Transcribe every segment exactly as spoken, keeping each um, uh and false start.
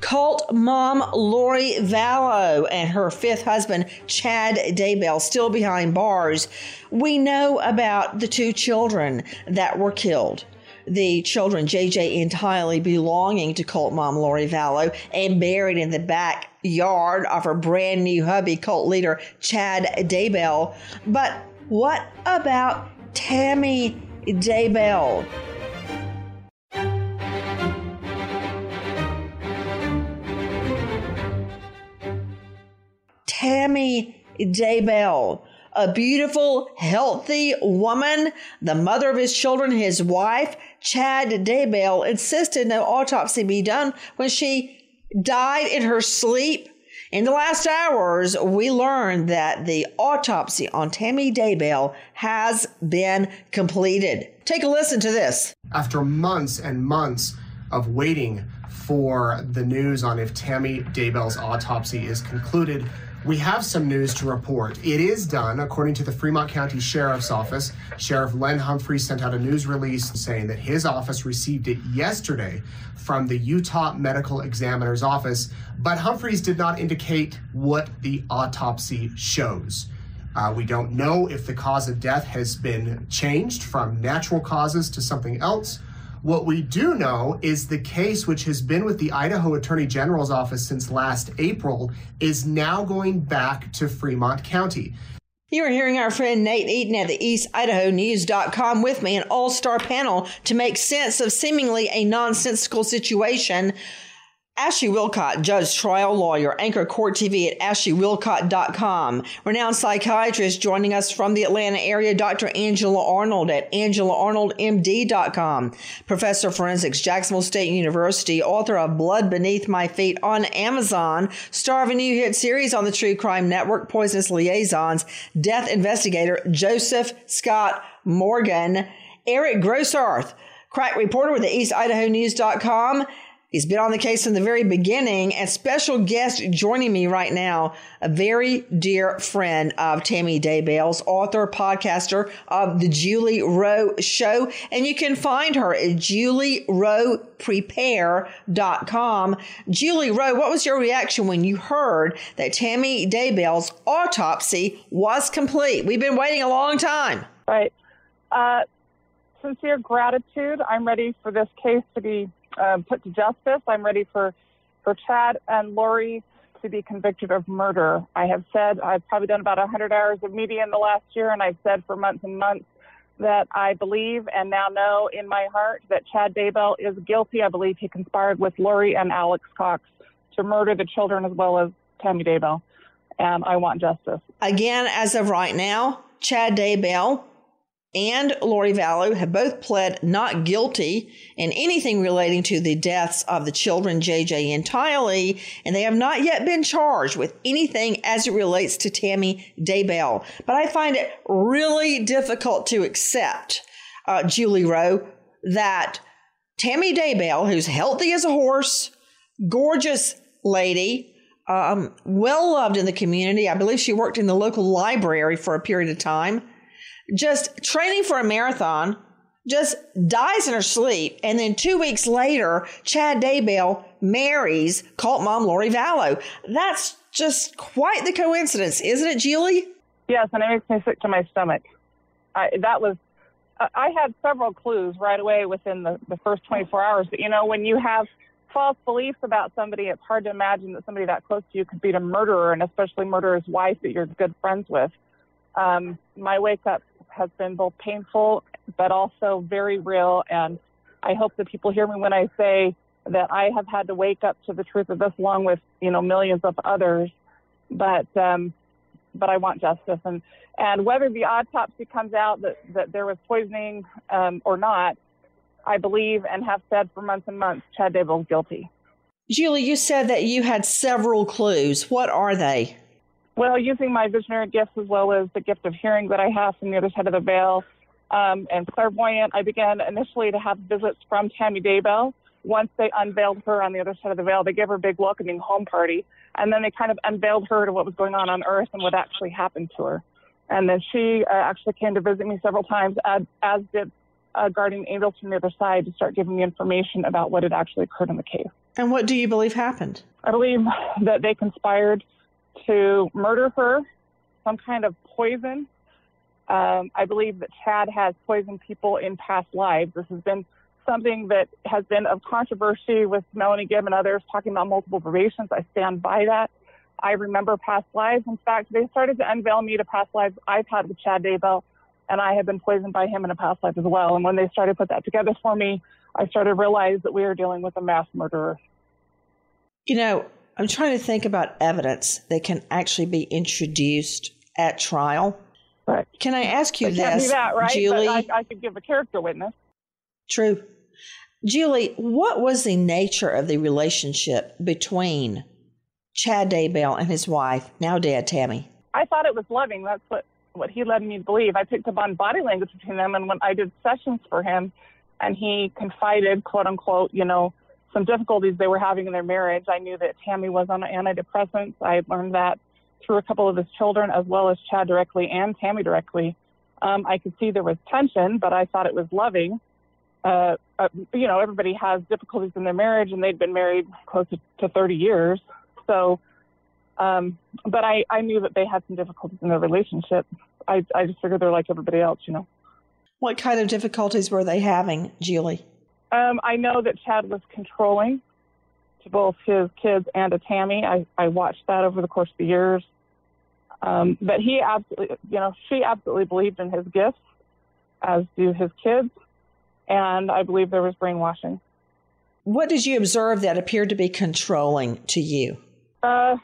Cult mom Lori Vallow and her fifth husband, Chad Daybell, still behind bars. We know about the two children that were killed. The children, J J and Tylee, belonging to cult mom Lori Vallow and buried in the backyard of her brand new hubby, cult leader Chad Daybell. But what about Tammy Daybell? Tammy Daybell, a beautiful, healthy woman, the mother of his children, his wife, Chad Daybell, insisted no autopsy be done when she died in her sleep. In the last hours, we learned that the autopsy on Tammy Daybell has been completed. Take a listen to this. After months and months of waiting for the news on if Tammy Daybell's autopsy is concluded, we have some news to report. It is done. According to the Fremont County Sheriff's Office, Sheriff Len Humphrey sent out a news release saying that his office received it yesterday from the Utah Medical Examiner's Office, but Humphreys did not indicate what the autopsy shows. Uh, we don't know if the cause of death has been changed from natural causes to something else. What we do know is the case, which has been with the Idaho Attorney General's office since last April, is now going back to Fremont County. You're hearing our friend Nate Eaton at the East Idaho News dot com with me, an all-star panel to make sense of seemingly a nonsensical situation. Ashley Wilcott, judge, trial lawyer, anchor court T V at ashley wilcott dot com. Renowned psychiatrist joining us from the Atlanta area, Doctor Angela Arnold at Angela Arnold M D dot com. Professor of Forensics, Jacksonville State University, author of Blood Beneath My Feet on Amazon, star of a new hit series on the True Crime Network, Poisonous Liaisons, death investigator Joseph Scott Morgan. Eric Grossarth, crack reporter with the East Idaho News dot com. He's been on the case from the very beginning, and special guest joining me right now, a very dear friend of Tammy Daybell's, author, podcaster of The Julie Rowe Show. And you can find her at julie rowe prepare dot com. Julie Rowe, what was your reaction when you heard that Tammy Daybell's autopsy was complete? We've been waiting a long time. Right. Uh, sincere gratitude. I'm ready for this case to be Um, put to justice. I'm ready for, for Chad and Lori to be convicted of murder. I have said, I've probably done about one hundred hours of media in the last year, and I've said for months and months that I believe and now know in my heart that Chad Daybell is guilty. I believe he conspired with Lori and Alex Cox to murder the children as well as Tammy Daybell, and I want justice. Again, as of right now, Chad Daybell and Lori Vallow have both pled not guilty in anything relating to the deaths of the children, J J and Tylee, and they have not yet been charged with anything as it relates to Tammy Daybell. But I find it really difficult to accept, uh, Julie Rowe, that Tammy Daybell, who's healthy as a horse, gorgeous lady, um, well-loved in the community. I believe she worked in the local library for a period of time, just training for a marathon, just dies in her sleep. And then two weeks later, Chad Daybell marries cult mom Lori Vallow. That's just quite the coincidence, isn't it, Julie? Yes, and it makes me sick to my stomach. I, that was, I had several clues right away within the, the first twenty-four hours. But, you know, when you have false beliefs about somebody, it's hard to imagine that somebody that close to you could be a murderer, and especially murderer's wife that you're good friends with. Um, my wake-up has been both painful but also very real, and I hope that people hear me when I say that I have had to wake up to the truth of this along with, you know, millions of others. But um, but I want justice. And, and whether the autopsy comes out that, that there was poisoning um, or not, I believe and have said for months and months, Chad Daybell's guilty. Julie, you said that you had several clues. What are they? Well, using my visionary gifts as well as the gift of hearing that I have from the other side of the veil, um, and clairvoyant, I began initially to have visits from Tammy Daybell. Once they unveiled her on the other side of the veil, they gave her a big welcoming home party, and then they kind of unveiled her to what was going on on Earth and what actually happened to her. And then she uh, actually came to visit me several times, as, as did uh, guardian angels from the other side to start giving me information about what had actually occurred in the case. And what do you believe happened? I believe that they conspired to murder her, some kind of poison. Um, I believe that Chad has poisoned people in past lives. This has been something that has been of controversy with Melanie Gibb and others talking about multiple probations. I stand by that. I remember past lives. In fact, they started to unveil me to past lives I've had with Chad Daybell, and I have been poisoned by him in a past life as well. And when they started to put that together for me, I started to realize that we are dealing with a mass murderer. You know, I'm trying to think about evidence that can actually be introduced at trial. Right. Can I ask you I can't this, do that, right? Julie? But I, I could give a character witness. True. Julie, what was the nature of the relationship between Chad Daybell and his wife, now dead, Tammy? I thought it was loving. That's what, what he led me to believe. I picked up on body language between them, and when I did sessions for him, and he confided, quote unquote, you know, some difficulties they were having in their marriage. I knew that Tammy was on antidepressants. I learned that through a couple of his children, as well as Chad directly and Tammy directly. Um, I could see there was tension, but I thought it was loving. Uh, uh, you know, everybody has difficulties in their marriage, and they'd been married close to, to thirty years. So, um, but I, I knew that they had some difficulties in their relationship. I, I just figured they're like everybody else, you know. What kind of difficulties were they having, Julie? Um, I know that Chad was controlling to both his kids and to Tammy. I, I watched that over the course of the years. Um, but he absolutely, you know, she absolutely believed in his gifts, as do his kids. And I believe there was brainwashing. What did you observe that appeared to be controlling to you? Uh,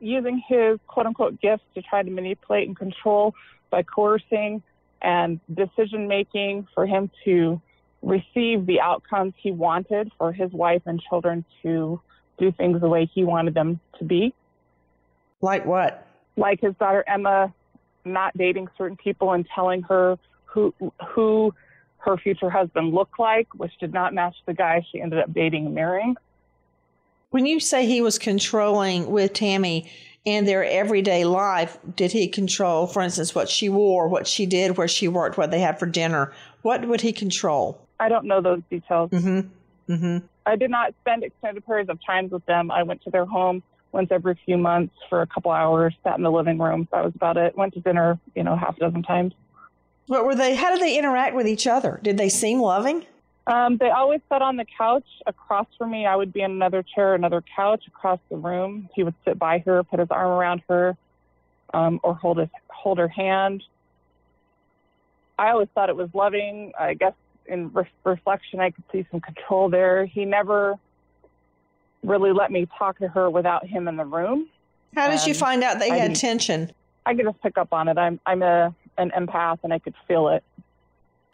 using his quote-unquote gifts to try to manipulate and control by coercing and decision-making for him to receive the outcomes he wanted, for his wife and children to do things the way he wanted them to be. Like what? Like his daughter Emma not dating certain people and telling her who who... her future husband looked like, which did not match the guy she ended up dating and marrying. When you say he was controlling with Tammy in their everyday life, did he control, for instance, what she wore, what she did, where she worked, what they had for dinner? What would he control? I don't know those details. Mm-hmm. Mm-hmm. I did not spend extended periods of time with them. I went to their home once every few months for a couple hours, sat in the living room. That was about it. Went to dinner, you know, half a dozen times. What were they? How did they interact with each other? Did they seem loving? Um, they always sat on the couch across from me. I would be in another chair, another couch across the room. He would sit by her, put his arm around her, um, or hold his, hold her hand. I always thought it was loving. I guess in re- reflection, I could see some control there. He never really let me talk to her without him in the room. How did um, you find out they I had tension? I could just pick up on it. I'm, I'm a... an empath, and I could feel it.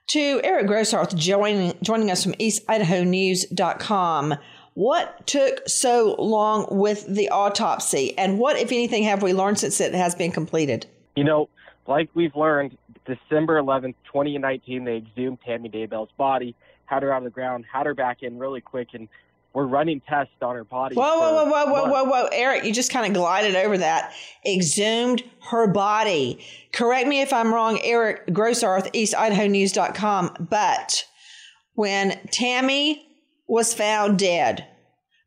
To Eric Grossarth, joining, joining us from East Idaho News dot com, what took so long with the autopsy, and what, if anything, have we learned since it has been completed? You know, like we've learned, December eleventh, twenty nineteen, they exhumed Tammy Daybell's body, had her out of the ground, had her back in really quick, and we're running tests on her body. Whoa, whoa, whoa, whoa, whoa, whoa, whoa, Eric, you just kind of glided over that. Exhumed her body. Correct me if I'm wrong, Eric Grossarth, East Idaho News dot com. But when Tammy was found dead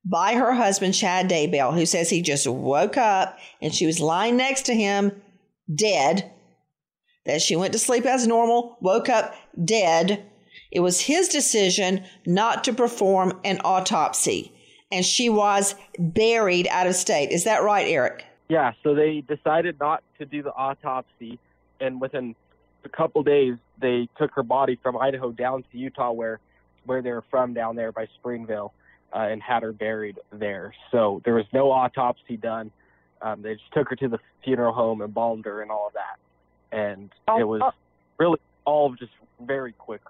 by her husband, Chad Daybell, who says he just woke up and she was lying next to him, dead, that she went to sleep as normal, woke up dead. It was his decision not to perform an autopsy, and she was buried out of state. Is that right, Eric? Yeah, so they decided not to do the autopsy, and within a couple days, they took her body from Idaho down to Utah, where where they were from down there by Springville, uh, and had her buried there. So there was no autopsy done. Um, they just took her to the funeral home, embalmed her, and all of that. And it was really all just very quick.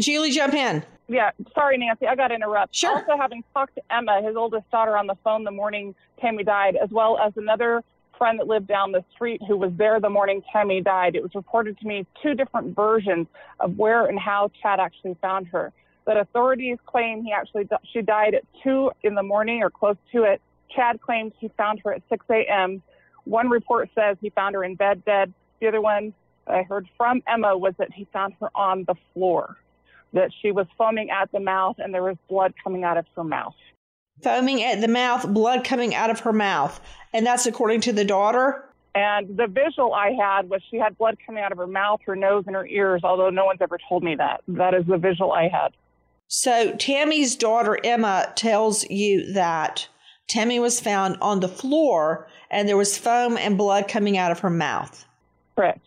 Julie, jump in. Yeah, sorry, Nancy, I got to interrupt. Sure. Also, having talked to Emma, his oldest daughter, on the phone the morning Tammy died, as well as another friend that lived down the street who was there the morning Tammy died, it was reported to me two different versions of where and how Chad actually found her. That authorities claim he actually she died at two in the morning or close to it. Chad claims he found her at six a.m. One report says he found her in bed dead. The other one I heard from Emma was that he found her on the floor, that she was foaming at the mouth and there was blood coming out of her mouth. Foaming at the mouth, blood coming out of her mouth. And that's according to the daughter? And the visual I had was she had blood coming out of her mouth, her nose, and her ears, although no one's ever told me that. That is the visual I had. So Tammy's daughter, Emma, tells you that Tammy was found on the floor and there was foam and blood coming out of her mouth. Correct.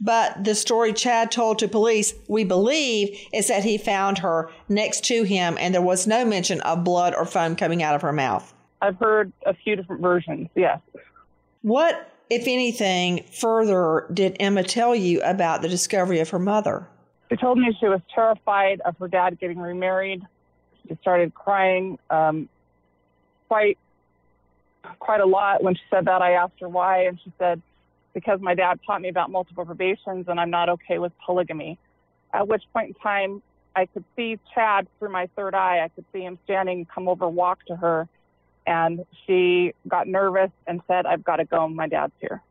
But the story Chad told to police, we believe, is that he found her next to him and there was no mention of blood or foam coming out of her mouth. I've heard a few different versions, yes. What, if anything, further did Emma tell you about the discovery of her mother? She told me she was terrified of her dad getting remarried. She started crying um, quite, quite a lot. When she said that, I asked her why, and she said, because my dad taught me about multiple probations and I'm not okay with polygamy. At which point in time, I could see Chad through my third eye. I could see him standing, come over, walk to her. And she got nervous and said, I've got to go. My dad's here.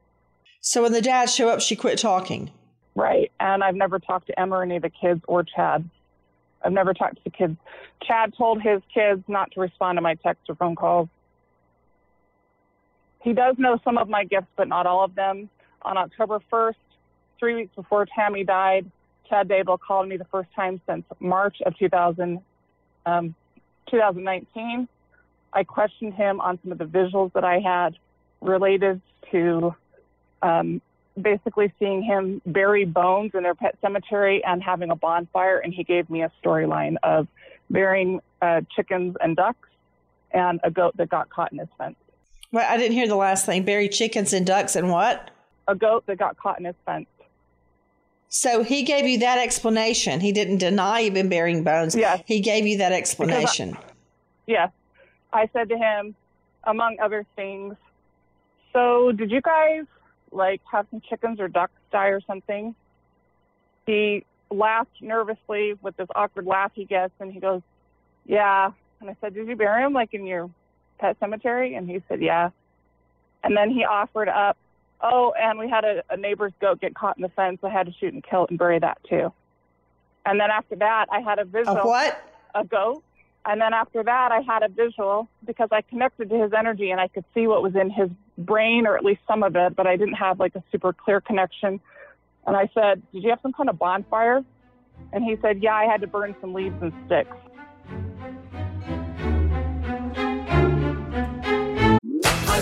So when the dad showed up, she quit talking. Right. And I've never talked to Emma or any of the kids or Chad. I've never talked to the kids. Chad told his kids not to respond to my texts or phone calls. He does know some of my gifts, but not all of them. On October first, three weeks before Tammy died, Chad Daybell called me the first time since March of two thousand, um, twenty nineteen. I questioned him on some of the visuals that I had related to um, basically seeing him bury bones in their pet cemetery and having a bonfire, and he gave me a storyline of burying uh, chickens and ducks and a goat that got caught in his fence. Well, I didn't hear the last thing. Bury chickens and ducks and what? A goat that got caught in his fence. So he gave you that explanation. He didn't deny you've been burying bones. Yes. He gave you that explanation. I, yes. I said to him, among other things, so did you guys, like, have some chickens or ducks die or something? He laughed nervously with this awkward laugh he gets, and he goes, yeah. And I said, did you bury them, like, in your pet cemetery? And he said, yeah. And then he offered up, oh, and we had a, a neighbor's goat get caught in the fence. I had to shoot and kill it and bury that too. And then after that, I had a visual. A what? A goat. And then after that, I had a visual because I connected to his energy and I could see what was in his brain, or at least some of it, but I didn't have like a super clear connection. And I said, did you have some kind of bonfire? And he said, yeah, I had to burn some leaves and sticks. High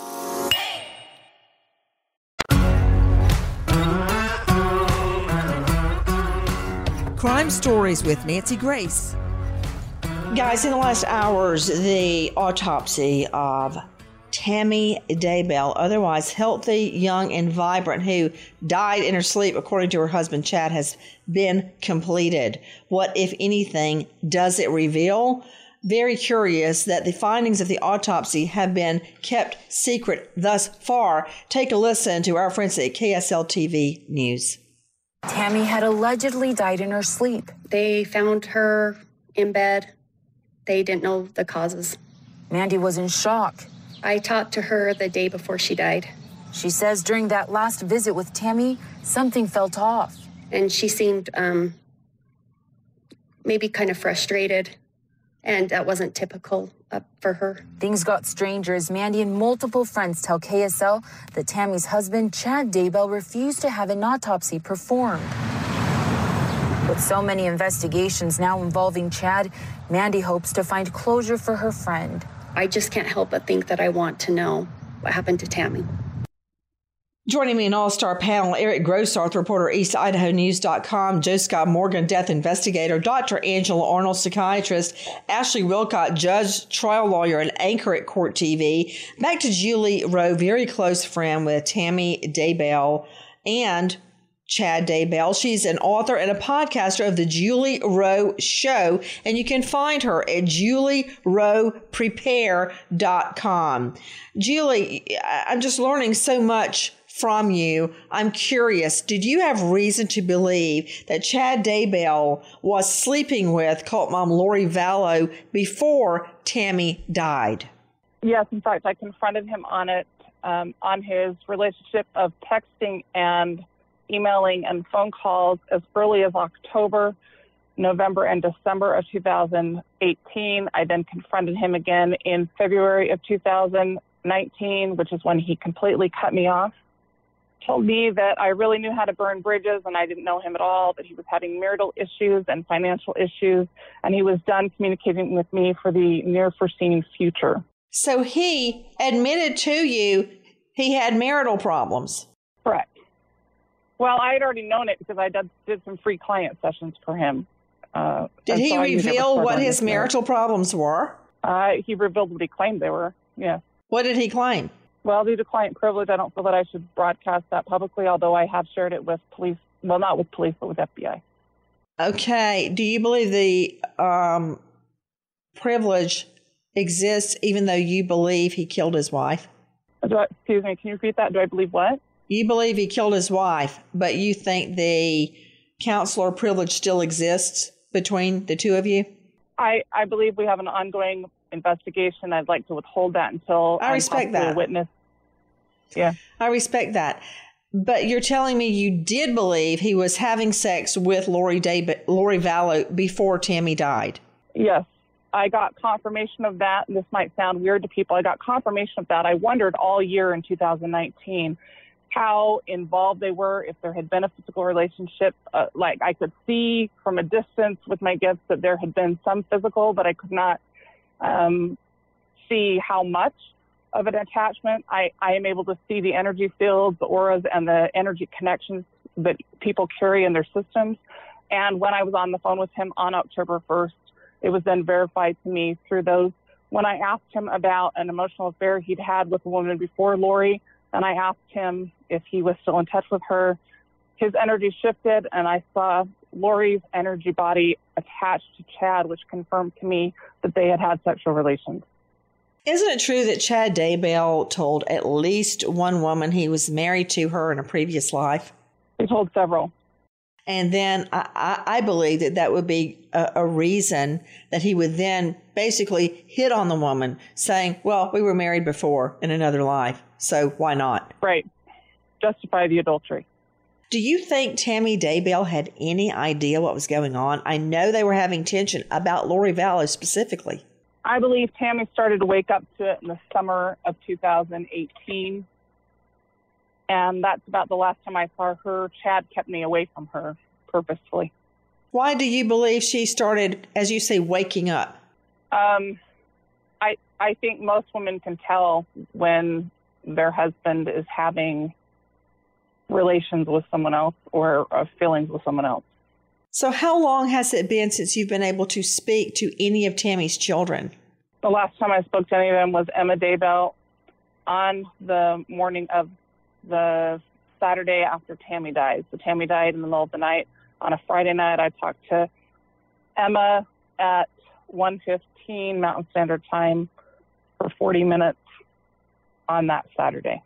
Crime Stories with Nancy Grace. Guys, in the last hours, the autopsy of Tammy Daybell, otherwise healthy, young, and vibrant, who died in her sleep, according to her husband, Chad, has been completed. What, if anything, does it reveal? Very curious that the findings of the autopsy have been kept secret thus far. Take a listen to our friends at K S L T V News. Tammy had allegedly died in her sleep. They found her in bed. They didn't know the causes. Mandy was in shock. I talked to her the day before she died. She says during that last visit with Tammy, something felt off. And she seemed um, maybe kind of frustrated, and that wasn't typical uh, for her. Things got stranger as Mandy and multiple friends tell K S L that Tammy's husband, Chad Daybell, refused to have an autopsy performed. With so many investigations now involving Chad, Mandy hopes to find closure for her friend. I just can't help but think that I want to know what happened to Tammy. Joining me in all-star panel, Eric Grossarth, reporter, East Idaho News dot com, Joe Scott Morgan, death investigator, Doctor Angela Arnold, psychiatrist, Ashley Wilcott, judge, trial lawyer, and anchor at Court T V. Back to Julie Rowe, very close friend with Tammy Daybell and Chad Daybell. She's an author and a podcaster of The Julie Rowe Show, and you can find her at julie rowe prepare dot com. Julie, I'm just learning so much from you. I'm curious, did you have reason to believe that Chad Daybell was sleeping with cult mom Lori Vallow before Tammy died? Yes, in fact, I confronted him on it, um, on his relationship of texting and emailing and phone calls as early as October, November, and December of two thousand eighteen. I then confronted him again in February of two thousand nineteen, which is when he completely cut me off. Told me that I really knew how to burn bridges and I didn't know him at all, that he was having marital issues and financial issues, and he was done communicating with me for the near foreseen future. So he admitted to you he had marital problems? Correct. Well, I had already known it because I did, did some free client sessions for him. Uh, did he reveal what his marital problems were? Uh, he revealed what he claimed they were, yeah. What did he claim? Well, due to client privilege, I don't feel that I should broadcast that publicly, although I have shared it with police. Well, not with police, but with F B I. Okay. Do you believe the um, privilege exists even though you believe he killed his wife? Do I, excuse me, can you repeat that? Do I believe what? You believe he killed his wife, but you think the counselor privilege still exists between the two of you? I, I believe we have an ongoing investigation. I'd like to withhold that until I respect that. A witness. Yeah. I respect that. But you're telling me you did believe he was having sex with Lori David, Lori Vallow before Tammy died? Yes. I got confirmation of that. This might sound weird to people. I got confirmation of that. I wondered all year in two thousand nineteen how involved they were, if there had been a physical relationship. Uh, like I could see from a distance with my gifts that there had been some physical, but I could not um, see how much of an attachment. I, I am able to see the energy fields, the auras, and the energy connections that people carry in their systems. And when I was on the phone with him on October first, it was then verified to me through those. When I asked him about an emotional affair he'd had with a woman before Lori, and I asked him if he was still in touch with her, his energy shifted, and I saw Lori's energy body attached to Chad, which confirmed to me that they had had sexual relations. Isn't it true that Chad Daybell told at least one woman he was married to her in a previous life? He told several. And then I, I believe that that would be a, a reason that he would then basically hit on the woman saying, well, we were married before in another life, so why not? Right. Justify the adultery. Do you think Tammy Daybell had any idea what was going on? I know they were having tension about Lori Vallow specifically. I believe Tammy started to wake up to it in the summer of two thousand eighteen. And that's about the last time I saw her. Chad kept me away from her purposefully. Why do you believe she started, as you say, waking up? Um, I I think most women can tell when their husband is having relations with someone else or uh, feelings with someone else. So how long has it been since you've been able to speak to any of Tammy's children? The last time I spoke to any of them was Emma Daybell on the morning of the Saturday after Tammy died. So Tammy died in the middle of the night. On a Friday night, I talked to Emma at one fifteen Mountain Standard Time for forty minutes on that Saturday.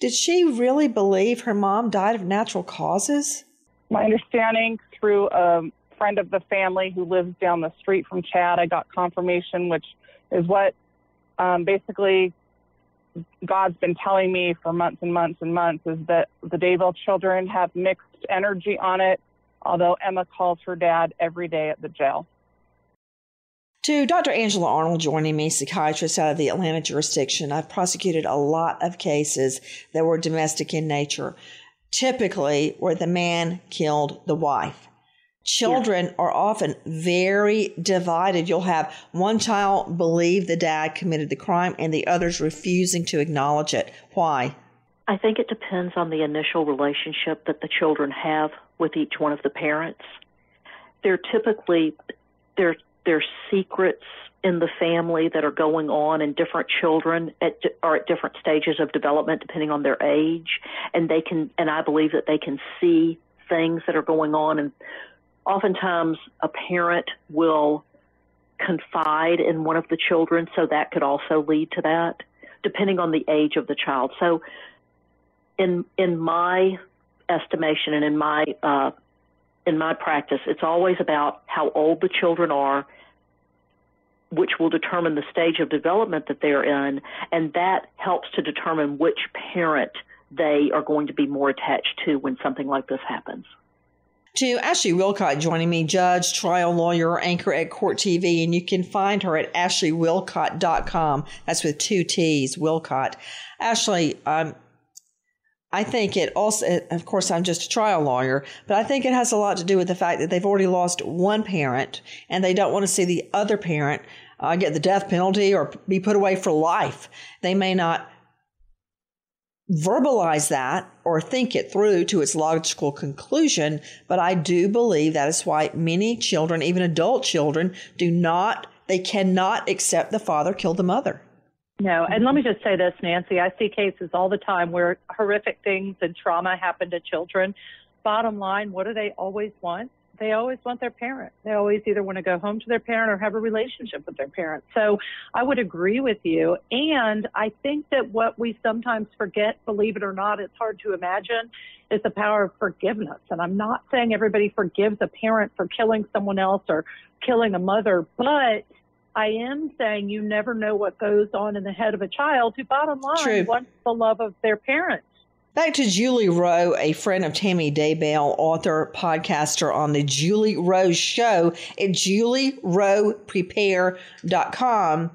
Did she really believe her mom died of natural causes? My understanding, through a friend of the family who lives down the street from Chad, I got confirmation, which is what um, basically God's been telling me for months and months and months, is that the Daybell children have mixed energy on it, although Emma calls her dad every day at the jail. To Doctor Angela Arnold joining me, psychiatrist out of the Atlanta jurisdiction, I've prosecuted a lot of cases that were domestic in nature, typically where the man killed the wife. Children yeah. are often very divided. You'll have one child believe the dad committed the crime and the others refusing to acknowledge it. Why? I think it depends on the initial relationship that the children have with each one of the parents. They're typically, they're There's secrets in the family that are going on, and different children at, are at different stages of development depending on their age, and they can, and I believe that they can see things that are going on, and oftentimes a parent will confide in one of the children, so that could also lead to that, depending on the age of the child. So, in in my estimation and in my uh, in my practice, it's always about how old the children are, which will determine the stage of development that they're in, and that helps to determine which parent they are going to be more attached to when something like this happens. To Ashley Wilcott joining me, judge, trial lawyer, anchor at Court T V, and you can find her at ashley wilcott dot com. That's with two T's, Wilcott. Ashley, um, I think it also, of course, I'm just a trial lawyer, but I think it has a lot to do with the fact that they've already lost one parent and they don't want to see the other parent uh, get the death penalty or be put away for life. They may not verbalize that or think it through to its logical conclusion, but I do believe that is why many children, even adult children, do not, they cannot accept the father killed the mother. No, and let me just say this, Nancy. I see cases all the time where horrific things and trauma happen to children. Bottom line, what do they always want? They always want their parent. They always either want to go home to their parent or have a relationship with their parent. So I would agree with you. And I think that what we sometimes forget, believe it or not, it's hard to imagine, is the power of forgiveness. And I'm not saying everybody forgives a parent for killing someone else or killing a mother, but I am saying you never know what goes on in the head of a child who, bottom line, True. wants the love of their parents. Back to Julie Rowe, a friend of Tammy Daybell, author, podcaster on The Julie Rowe Show at julie rowe prepare dot com.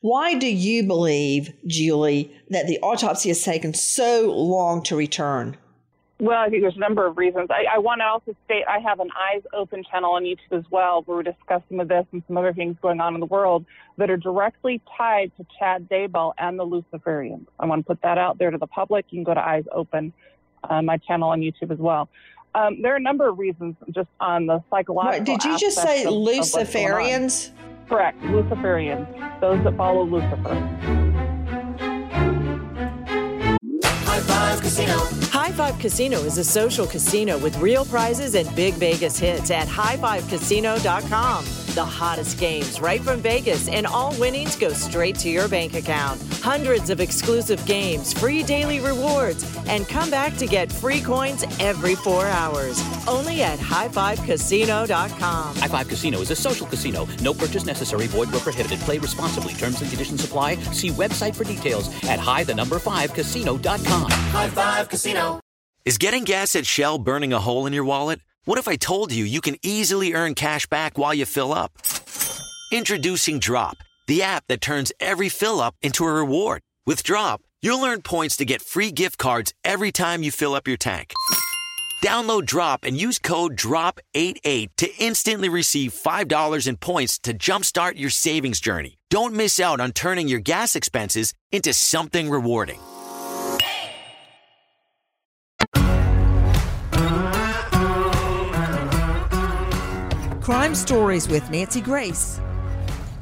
Why do you believe, Julie, that the autopsy has taken so long to return? Well, I think there's a number of reasons. I, I want to also state I have an Eyes Open channel on YouTube as well, where we discuss some of this and some other things going on in the world that are directly tied to Chad Daybell and the Luciferians. I want to put that out there to the public. You can go to Eyes Open, uh, my channel on YouTube as well. Um, there are a number of reasons just on the psychological aspect. Did you just say of, Luciferians? Of Correct, Luciferians, those that follow Lucifer. High Five Casino. High Five Casino is a social casino with real prizes and big Vegas hits at high five casino dot com. The hottest games right from Vegas, and all winnings go straight to your bank account. Hundreds of exclusive games, free daily rewards, and come back to get free coins every four hours. Only at high five casino dot com. High Five Casino is a social casino. No purchase necessary. Void where prohibited. Play responsibly. Terms and conditions apply. See website for details at high the number five casino dot com. High Five Casino. Is getting gas at Shell burning a hole in your wallet? What if I told you you can easily earn cash back while you fill up? Introducing Drop, the app that turns every fill-up into a reward. With Drop, you'll earn points to get free gift cards every time you fill up your tank. Download Drop and use code drop eighty-eight to instantly receive five dollars in points to jumpstart your savings journey. Don't miss out on turning your gas expenses into something rewarding. Crime Stories with Nancy Grace.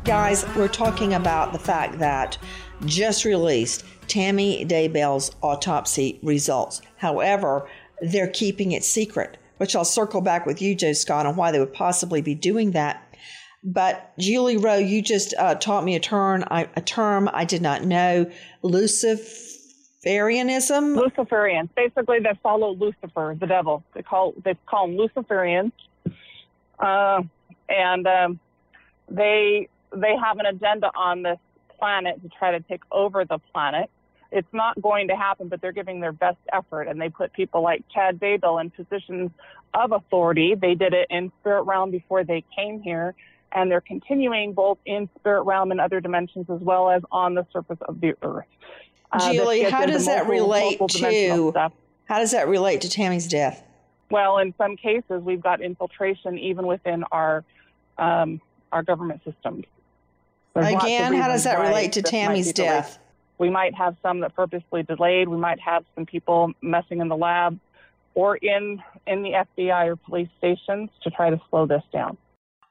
Guys, we're talking about the fact that just released Tammy Daybell's autopsy results. However, they're keeping it secret, which I'll circle back with you, Joe Scott, on why they would possibly be doing that. But Julie Rowe, you just uh, taught me a term, I, a term I did not know, Luciferianism. Luciferians. Basically, they follow Lucifer, the devil. They call they call them Luciferians, uh, and um, they they have an agenda on this planet to try to take over the planet. It's not going to happen, but they're giving their best effort, and they put people like Chad Daybell in positions of authority. They did it in spirit realm before they came here, and they're continuing both in spirit realm and other dimensions as well as on the surface of the earth. Uh, Julie, how does that multiple, relate multiple to how does that relate to Tammy's death? Well, in some cases, we've got infiltration even within our um, our government systems. There's Again, how does that relate to Tammy's death? Delayed. We might have some that purposely delayed. We might have some people messing in the lab or in in the F B I or police stations to try to slow this down.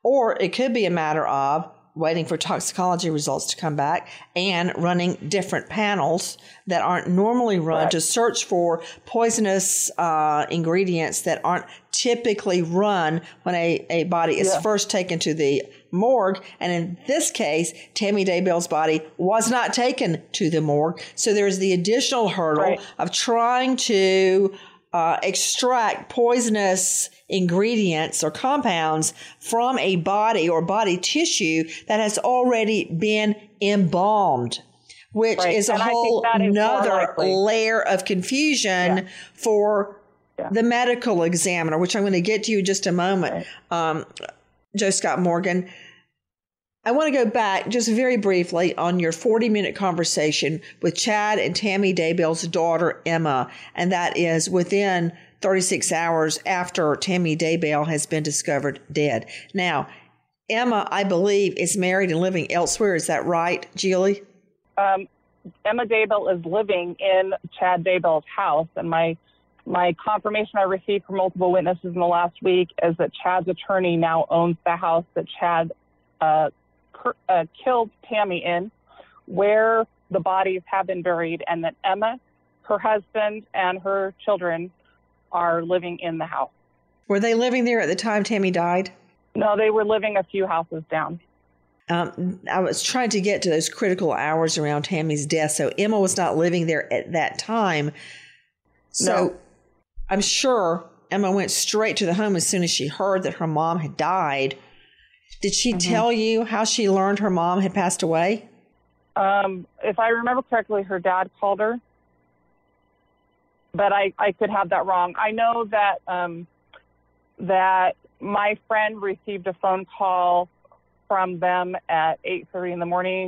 Or it could be a matter of waiting for toxicology results to come back and running different panels that aren't normally run right. to search for poisonous uh, ingredients that aren't typically run when a, a body is yeah. first taken to the morgue. And in this case, Tammy Daybell's body was not taken to the morgue. So there is the additional hurdle right. of trying to uh, extract poisonous ingredients or compounds from a body or body tissue that has already been embalmed, which right. is a and whole another layer of confusion yeah. for yeah. the medical examiner, which I'm going to get to you in just a moment. Right. Um, Joe Scott Morgan, I want to go back just very briefly on your forty-minute conversation with Chad and Tammy Daybell's daughter, Emma, and that is within thirty-six hours after Tammy Daybell has been discovered dead. Now, Emma, I believe, is married and living elsewhere. Is that right, Julie? Um, Emma Daybell is living in Chad Daybell's house, and my My confirmation I received from multiple witnesses in the last week is that Chad's attorney now owns the house that Chad uh, cur- uh, killed Tammy in, where the bodies have been buried, and that Emma, her husband, and her children are living in the house. Were they living there at the time Tammy died? No, they were living a few houses down. Um, I was trying to get to those critical hours around Tammy's death, so Emma was not living there at that time. So. No. I'm sure Emma went straight to the home as soon as she heard that her mom had died. Did she mm-hmm. tell you how she learned her mom had passed away? Um, if I remember correctly, her dad called her. But I, I could have that wrong. I know that um, that my friend received a phone call from them at eight thirty in the morning.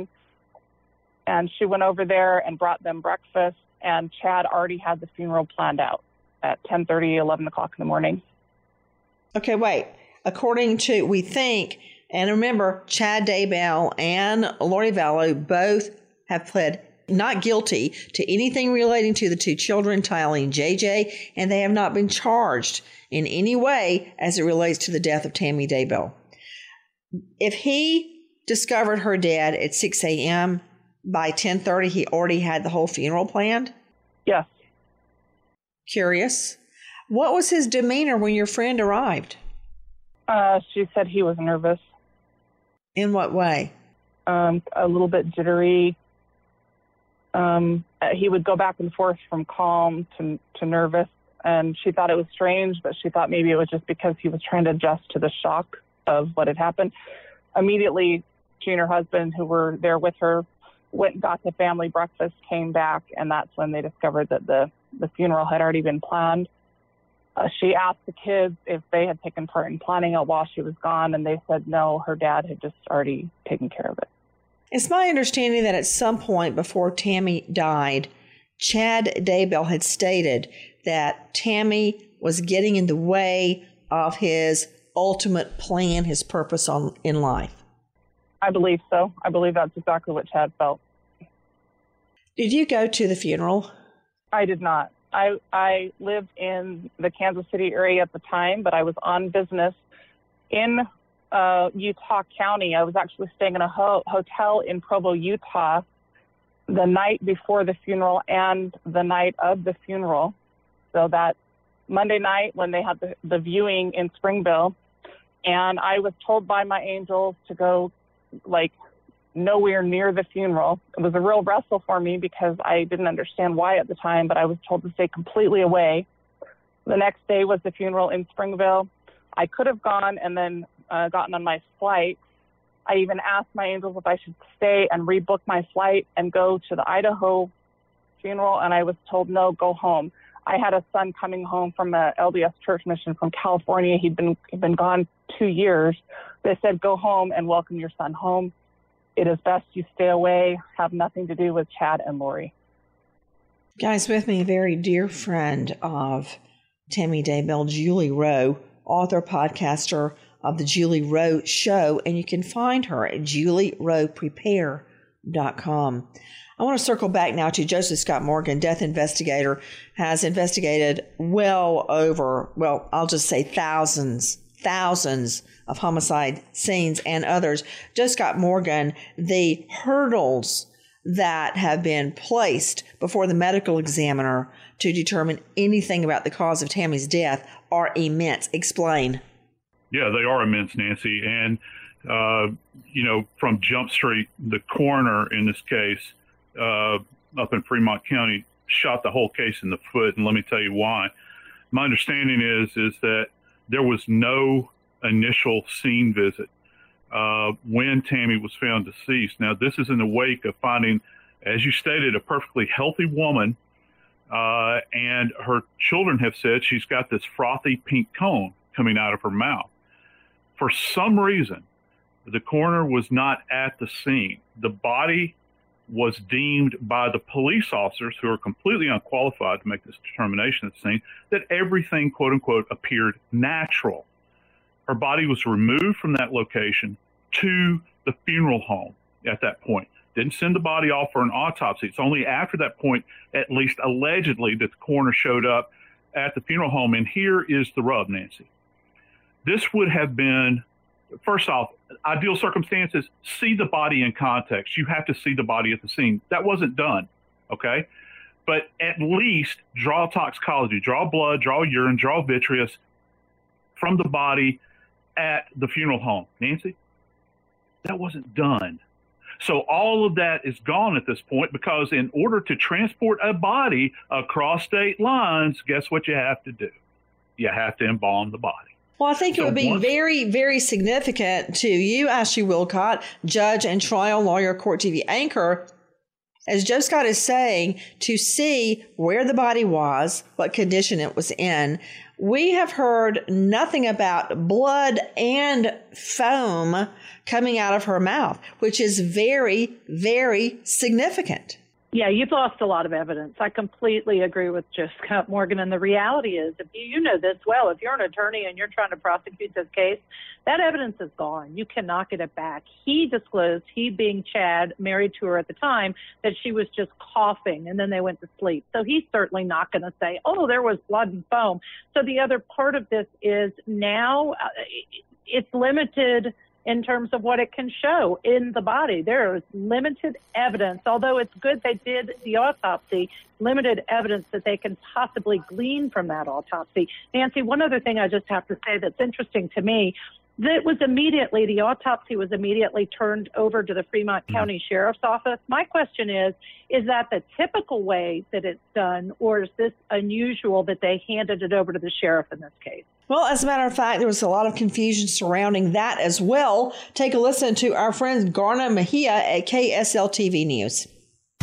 And she went over there and brought them breakfast. And Chad already had the funeral planned out at ten thirty, eleven o'clock in the morning. Okay, wait. According to, we think, and remember, Chad Daybell and Lori Vallow both have pled not guilty to anything relating to the two children, Tylee and J J, and they have not been charged in any way as it relates to the death of Tammy Daybell. If he discovered her dead at six a.m., by ten thirty, he already had the whole funeral planned? Yes. Curious. What was his demeanor when your friend arrived? Uh, she said he was nervous. In what way? Um, a little bit jittery. Um, he would go back and forth from calm to, to nervous, and she thought it was strange, but she thought maybe it was just because he was trying to adjust to the shock of what had happened. Immediately, she and her husband, who were there with her, went and got to family breakfast, came back, and that's when they discovered that the, the funeral had already been planned. Uh, she asked the kids if they had taken part in planning it while she was gone, and they said no, her dad had just already taken care of it. It's my understanding that at some point before Tammy died, Chad Daybell had stated that Tammy was getting in the way of his ultimate plan, his purpose on, in life. I believe so. I believe that's exactly what Chad felt. Did you go to the funeral? I did not. I, I lived in the Kansas City area at the time, but I was on business in uh, Utah County. I was actually staying in a ho- hotel in Provo, Utah, the night before the funeral and the night of the funeral. So that Monday night when they had the, the viewing in Springville, and I was told by my angels to go, like, nowhere near the funeral. It was a real wrestle for me because I didn't understand why at the time, but I was told to stay completely away. The next day was the funeral in Springville. I could have gone and then uh, gotten on my flight. I even asked my angels if I should stay and rebook my flight and go to the Idaho funeral, and I was told, no, go home. I had a son coming home from a L D S church mission from California. He'd been he'd been gone two years. They said, go home and welcome your son home. It is best you stay away, have nothing to do with Chad and Lori. Guys, with me, a very dear friend of Tammy Daybell, Julie Rowe, author, podcaster of The Julie Rowe Show, and you can find her at julie rowe prepare dot com. I want to circle back now to Joseph Scott Morgan, death investigator, has investigated well over, well, I'll just say thousands, thousands of homicide scenes and others. Joseph Scott Morgan, the hurdles that have been placed before the medical examiner to determine anything about the cause of Tammy's death are immense. Explain. Yeah, they are immense, Nancy. And, uh, you know, from Jump Street, the coroner in this case, Uh, up in Fremont County, shot the whole case in the foot, and let me tell you why. My understanding is is that there was no initial scene visit uh, when Tammy was found deceased. Now, this is in the wake of finding, as you stated, a perfectly healthy woman, uh, and her children have said she's got this frothy pink cone coming out of her mouth. For some reason, the coroner was not at the scene. The body was deemed by the police officers, who are completely unqualified to make this determination at the scene, that everything, quote unquote, appeared natural. Her body was removed from that location to the funeral home at that point. Didn't send the body off for an autopsy. It's only after that point, at least allegedly, that the coroner showed up at the funeral home. And here is the rub, Nancy. This would have been, first off, ideal circumstances, see the body in context. You have to see the body at the scene. That wasn't done, okay? But at least draw toxicology, draw blood, draw urine, draw vitreous from the body at the funeral home. Nancy, that wasn't done. So all of that is gone at this point, because in order to transport a body across state lines, guess what you have to do? You have to embalm the body. Well, I think it would be very, very significant to you, Ashley Wilcott, judge and trial lawyer, Court T V anchor, as Joe Scott is saying, to see where the body was, what condition it was in. We have heard nothing about blood and foam coming out of her mouth, which is very, very significant. Yeah, you've lost a lot of evidence. I completely agree with Joseph Scott Morgan. And the reality is, if you, you know this well, if you're an attorney and you're trying to prosecute this case, that evidence is gone. You cannot get it back. He disclosed, he being Chad, married to her at the time, that she was just coughing and then they went to sleep. So he's certainly not going to say, oh, there was blood and foam. So the other part of this is now it's limited in terms of what it can show in the body. There is limited evidence, although it's good they did the autopsy, limited evidence that they can possibly glean from that autopsy. Nancy, one other thing I just have to say that's interesting to me, that was immediately, the autopsy was immediately turned over to the Fremont County Sheriff's Office. My question is, is that the typical way that it's done, or is this unusual that they handed it over to the sheriff in this case? Well, as a matter of fact, there was a lot of confusion surrounding that as well. Take a listen to our friend Garna Mejia at K S L T V News.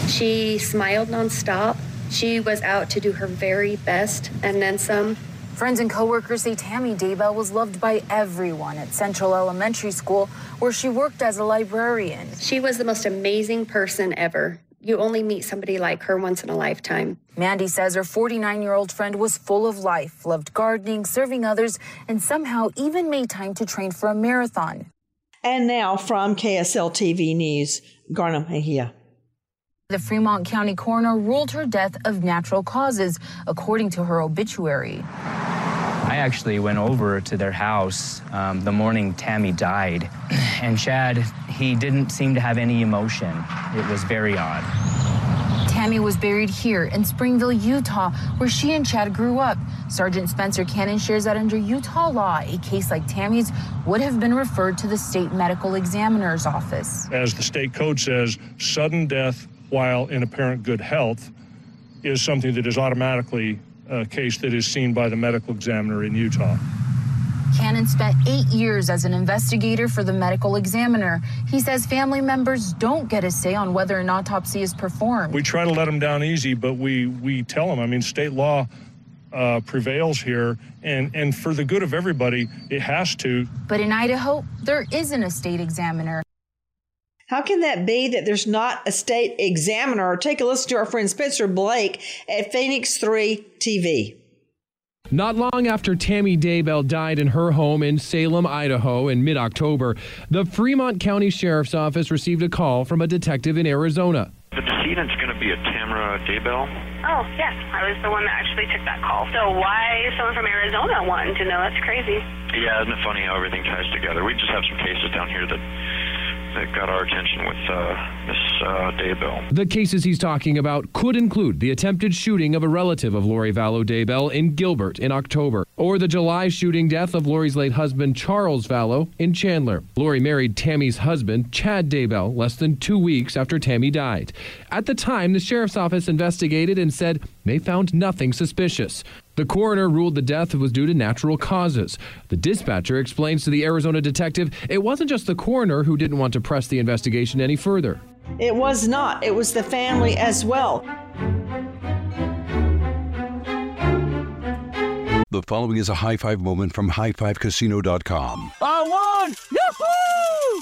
She smiled nonstop. She was out to do her very best and then some. Friends and coworkers say Tammy Daybell was loved by everyone at Central Elementary School, where she worked as a librarian. She was the most amazing person ever. You only meet somebody like her once in a lifetime. Mandy says her forty-nine-year-old friend was full of life, loved gardening, serving others, and somehow even made time to train for a marathon. And now from K S L T V News, Garna Mejia. The Fremont County coroner ruled her death of natural causes, according to her obituary. I actually went over to their house um, the morning Tammy died, and Chad, he didn't seem to have any emotion. It was very odd. Tammy was buried here in Springville, Utah, where she and Chad grew up. Sergeant Spencer Cannon shares that under Utah law, a case like Tammy's would have been referred to the state medical examiner's office. As the state code says, sudden death while in apparent good health is something that is automatically a case that is seen by the medical examiner in Utah. Cannon spent eight years as an investigator for the medical examiner. He says family members don't get a say on whether an autopsy is performed. We try to let them down easy, but we, we tell them, I mean, state law uh, prevails here, and, and for the good of everybody, it has to. But in Idaho, there isn't a state examiner. How can that be that there's not a state examiner? Take a listen to our friend Spencer Blake at Phoenix three T V. Not long after Tammy Daybell died in her home in Salem, Idaho in mid-October, the Fremont County Sheriff's Office received a call from a detective in Arizona. The decedent's going to be a Tamara Daybell. Oh, yeah, I was the one that actually took that call. So why someone from Arizona wanting to know? That's crazy. Yeah, isn't it funny how everything ties together? We just have some cases down here that that got our attention with uh, Miss uh, Daybell. The cases he's talking about could include the attempted shooting of a relative of Lori Vallow Daybell in Gilbert in October, or the July shooting death of Lori's late husband Charles Vallow in Chandler. Lori married Tammy's husband, Chad Daybell, less than two weeks after Tammy died. At the time, the sheriff's office investigated and said they found nothing suspicious. The coroner ruled the death was due to natural causes. The dispatcher explains to the Arizona detective it wasn't just the coroner who didn't want to press the investigation any further. It was not. It was the family as well. The following is a high five moment from high five casino dot com. I won! Yahoo!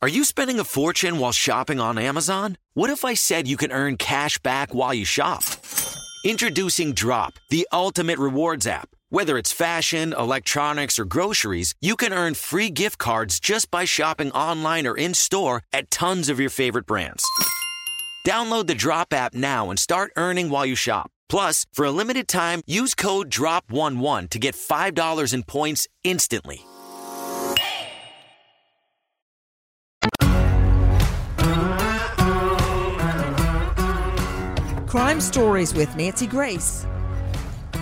Are you spending a fortune while shopping on Amazon? What if I said you can earn cash back while you shop? Introducing Drop, the ultimate rewards app. Whether it's fashion, electronics, or groceries, you can earn free gift cards just by shopping online or in-store at tons of your favorite brands. Download the Drop app now and start earning while you shop. Plus, for a limited time, use code drop eleven to get five dollars in points instantly. Crime Stories with Nancy Grace.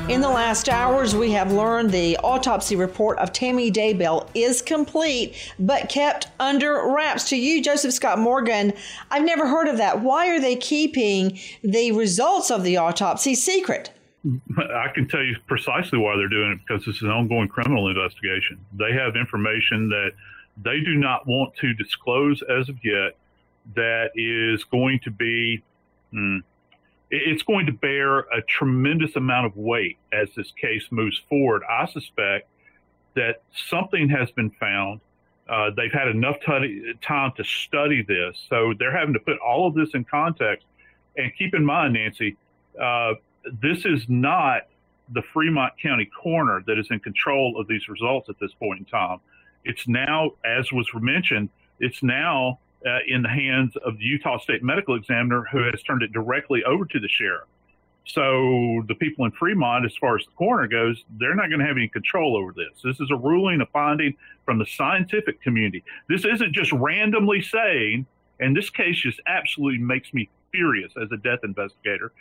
In the last hours, we have learned the autopsy report of Tammy Daybell is complete, but kept under wraps. To you, Joseph Scott Morgan, I've never heard of that. Why are they keeping the results of the autopsy secret? I can tell you precisely why they're doing it, because it's an ongoing criminal investigation. They have information that they do not want to disclose as of yet that is going to be... Hmm, it's going to bear a tremendous amount of weight as this case moves forward. I suspect that something has been found. Uh, they've had enough t- time to study this. So they're having to put all of this in context. And keep in mind, Nancy, uh, this is not the Fremont County coroner that is in control of these results at this point in time. It's now, as was mentioned, it's now Uh, in the hands of the Utah State Medical Examiner, who has turned it directly over to the sheriff. So the people in Fremont, as far as the coroner goes, they're not going to have any control over this. This is a ruling, a finding from the scientific community. This isn't just randomly saying, and this case just absolutely makes me furious as a death investigator.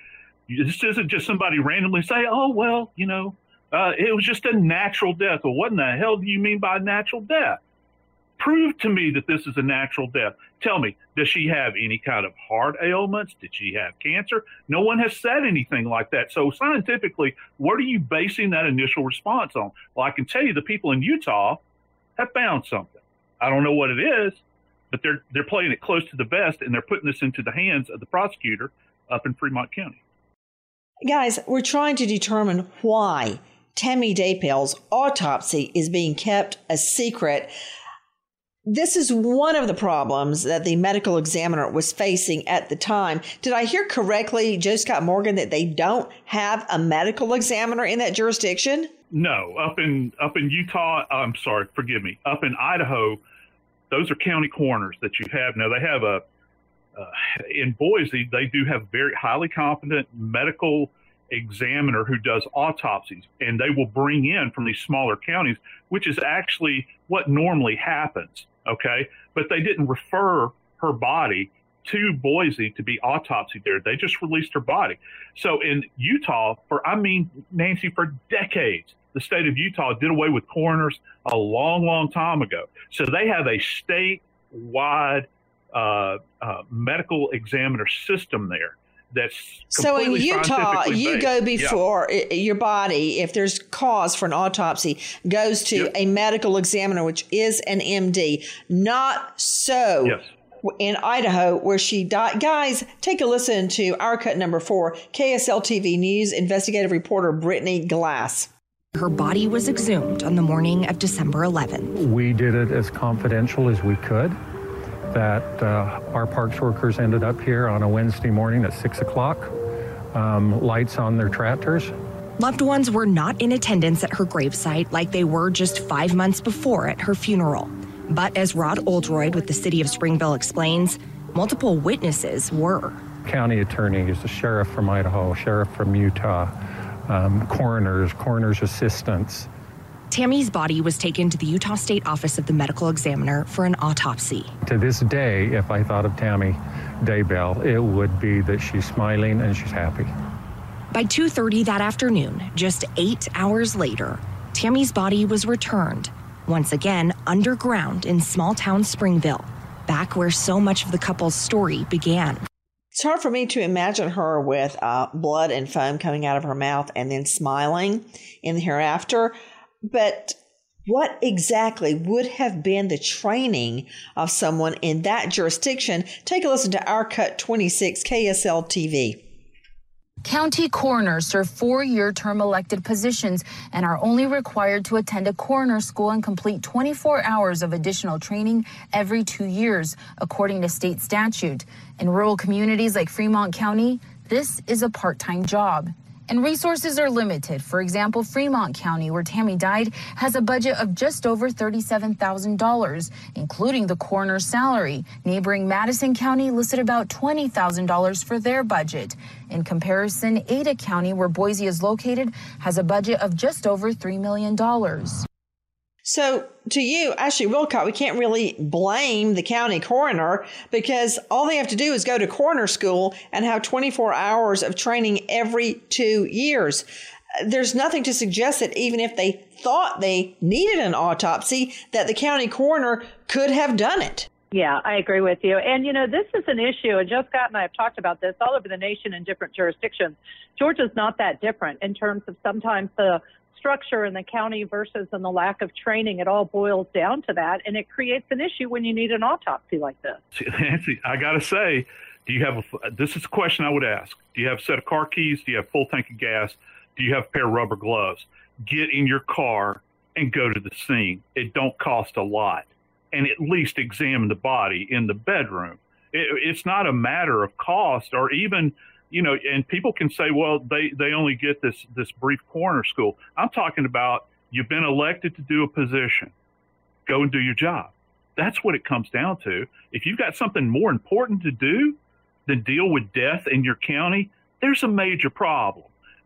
This isn't just somebody randomly say, oh, well, you know, uh, it was just a natural death. Well, what in the hell do you mean by natural death? Prove to me that this is a natural death. Tell me, does she have any kind of heart ailments? Did she have cancer? No one has said anything like that. So scientifically, what are you basing that initial response on? Well, I can tell you the people in Utah have found something. I don't know what it is, but they're they're playing it close to the vest, and they're putting this into the hands of the prosecutor up in Fremont County. Guys, we're trying to determine why Tammy Daybell's autopsy is being kept a secret. This is one of the problems that the medical examiner was facing at the time. Did I hear correctly, Joe Scott Morgan, that they don't have a medical examiner in that jurisdiction? No, up in up in Utah, I'm sorry, forgive me, up in Idaho, those are county coroners that you have. Now, they have a, uh, in Boise, they do have a very highly competent medical examiner who does autopsies, and they will bring in from these smaller counties, which is actually what normally happens, okay? But they didn't refer her body to Boise to be autopsied there. They just released her body. So in Utah, for, I mean, Nancy, for decades, the state of Utah did away with coroners a long, long time ago. So they have a statewide uh, uh, medical examiner system there. That's so in Utah, you based. go before yeah. your body, if there's cause for an autopsy, goes to yep. a medical examiner, which is an M D. Not so yes. in Idaho, where she died. Guys, take a listen to our cut number four, K S L T V News investigative reporter Brittany Glass. Her body was exhumed on the morning of December eleventh. We did it as confidential as we could. That uh, our parks workers ended up here on a Wednesday morning at six o'clock, um, lights on their tractors. Loved ones were not in attendance at her gravesite like they were just five months before at her funeral. But as Rod Oldroyd with the city of Springville explains, multiple witnesses were. County attorneys, the sheriff from Idaho, sheriff from Utah, um, coroners, coroners assistants. Tammy's body was taken to the Utah State Office of the Medical Examiner for an autopsy. To this day, if I thought of Tammy Daybell, it would be that she's smiling and she's happy. By two thirty that afternoon, just eight hours later, Tammy's body was returned, once again underground in small-town Springville, back where so much of the couple's story began. It's hard for me to imagine her with uh, blood and foam coming out of her mouth and then smiling in the hereafter. But what exactly would have been the training of someone in that jurisdiction? Take a listen to our cut twenty-six, K S L T V. County coroners serve four-year term elected positions and are only required to attend a coroner school and complete twenty-four hours of additional training every two years, according to state statute. In rural communities like Fremont County, this is a part-time job. And resources are limited. For example, Fremont County, where Tammy died, has a budget of just over thirty-seven thousand dollars, including the coroner's salary. Neighboring Madison County listed about twenty thousand dollars for their budget. In comparison, Ada County, where Boise is located, has a budget of just over three million dollars. So to you, Ashley Wilcott, we can't really blame the county coroner because all they have to do is go to coroner school and have twenty-four hours of training every two years. There's nothing to suggest that even if they thought they needed an autopsy, that the county coroner could have done it. Yeah, I agree with you. And, you know, this is an issue, and Joe Scott and I have talked about this all over the nation in different jurisdictions. Georgia's not that different in terms of sometimes the structure in the county versus in the lack of training. It all boils down to that, and it creates an issue when you need an autopsy like this. Nancy, I gotta say, do you have a, this is a question I would ask. Do you have a set of car keys? Do you have full tank of gas? Do you have a pair of rubber gloves? Get in your car and go to the scene. It don't cost a lot, and at least examine the body in the bedroom. It, it's not a matter of cost or even, you know, and people can say, well, they, they only get this, this brief coroner school. I'm talking about you've been elected to do a position. Go and do your job. That's what it comes down to. If you've got something more important to do than deal with death in your county, there's a major problem.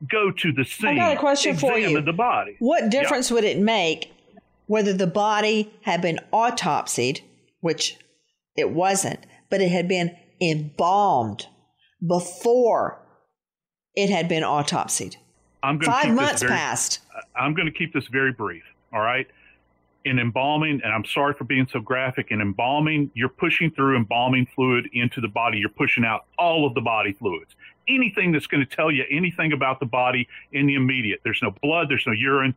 Go to the scene. I got a question for you. The body. What difference yeah. would it make whether the body had been autopsied, which it wasn't, but it had been embalmed before it had been autopsied? I'm going Five to keep months this very, passed. I'm going to keep this very brief, all right? in embalming, and I'm sorry for being so graphic, in embalming, you're pushing through embalming fluid into the body. You're pushing out all of the body fluids. Anything that's going to tell you anything about the body in the immediate. There's no blood, there's no urine,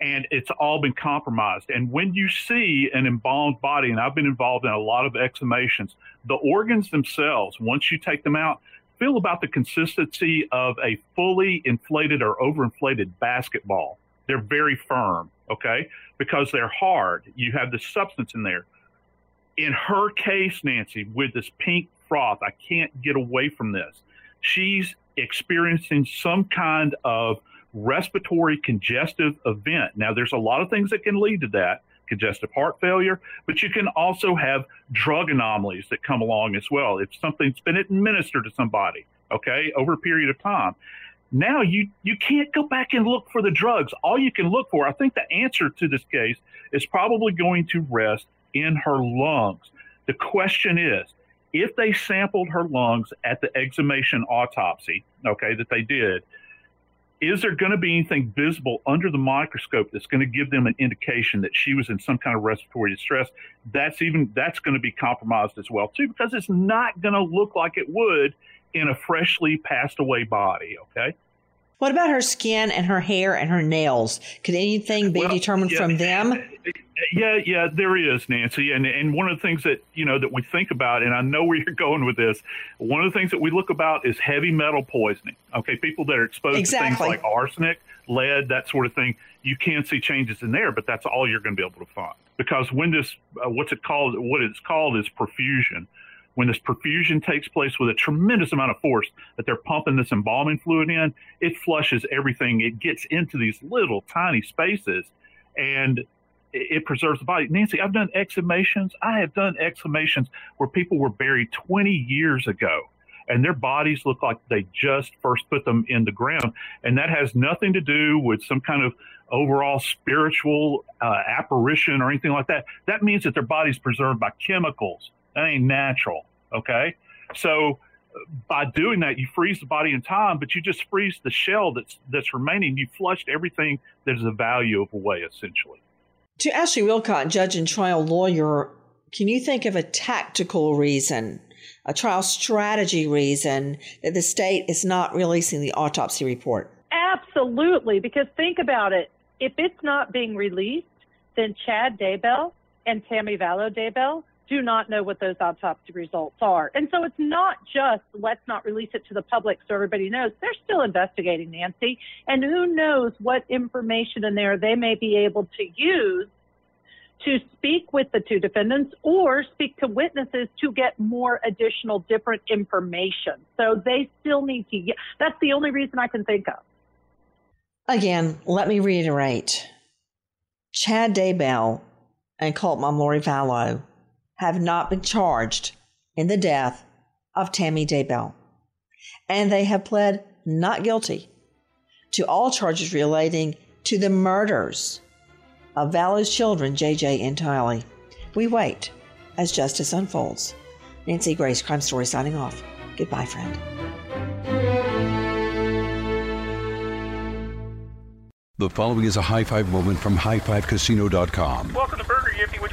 and it's all been compromised. And when you see an embalmed body, and I've been involved in a lot of exhumations, the organs themselves, once you take them out, feel about the consistency of a fully inflated or overinflated basketball. They're very firm, okay, because they're hard. You have the substance in there. In her case, Nancy, with this pink froth, I can't get away from this. She's experiencing some kind of respiratory congestive event. Now, there's a lot of things that can lead to that, congestive heart failure, but you can also have drug anomalies that come along as well. If something's been administered to somebody, okay, over a period of time. Now, you, you can't go back and look for the drugs. All you can look for, I think the answer to this case is probably going to rest in her lungs. The question is, if they sampled her lungs at the exhumation autopsy, okay, that they did, is there going to be anything visible under the microscope that's going to give them an indication that she was in some kind of respiratory distress? That's even that's going to be compromised as well, too, because it's not going to look like it would in a freshly passed away body, okay? What about her skin and her hair and her nails? Could anything be well, determined yeah, from them? Yeah, yeah, there is, Nancy. And and one of the things that, you know, that we think about, and I know where you're going with this, one of the things that we look about is heavy metal poisoning. Okay, people that are exposed exactly. to things like arsenic, lead, that sort of thing, you can see changes in there, but that's all you're going to be able to find. Because when this, uh, what's it called, what it's called is perfusion. When this perfusion takes place with a tremendous amount of force that they're pumping this embalming fluid in, it flushes everything. It gets into these little tiny spaces and it preserves the body. Nancy, I've done exhumations. I have done exhumations where people were buried twenty years ago and their bodies look like they just first put them in the ground. And that has nothing to do with some kind of overall spiritual uh, apparition or anything like that. That means that their body's preserved by chemicals. That ain't natural. Okay, so by doing that, you freeze the body in time, but you just freeze the shell that's that's remaining. You flushed everything that is of value away, essentially. To Ashley Wilcott, judge and trial lawyer, can you think of a tactical reason, a trial strategy reason that the state is not releasing the autopsy report? Absolutely, because think about it. If it's not being released, then Chad Daybell and Tammy Vallow Daybell do not know what those autopsy results are. And so it's not just, let's not release it to the public so everybody knows. They're still investigating, Nancy. And who knows what information in there they may be able to use to speak with the two defendants or speak to witnesses to get more additional different information. So they still need to get, that's the only reason I can think of. Again, let me reiterate. Chad Daybell and cult mom Lori Vallow have not been charged in the death of Tammy Daybell, and they have pled not guilty to all charges relating to the murders of Vallow's children, J J and Tylee. We wait as justice unfolds. Nancy Grace, Crime Story, signing off. Goodbye, friend. The following is a high five moment from high five casino dot com. Welcome to Burger Yippee. Would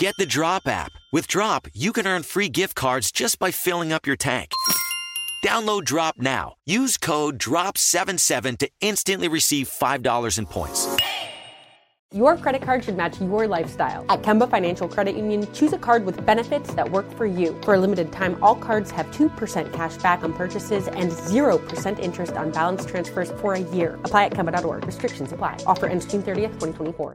Get the Drop app. With Drop, you can earn free gift cards just by filling up your tank. Download Drop now. Use code drop seven seven to instantly receive five dollars in points. Your credit card should match your lifestyle. At Kemba Financial Credit Union, choose a card with benefits that work for you. For a limited time, all cards have two percent cash back on purchases and zero percent interest on balance transfers for a year. Apply at Kemba dot org. Restrictions apply. Offer ends June thirtieth, twenty twenty-four.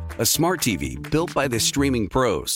a smart T V built by the streaming pros.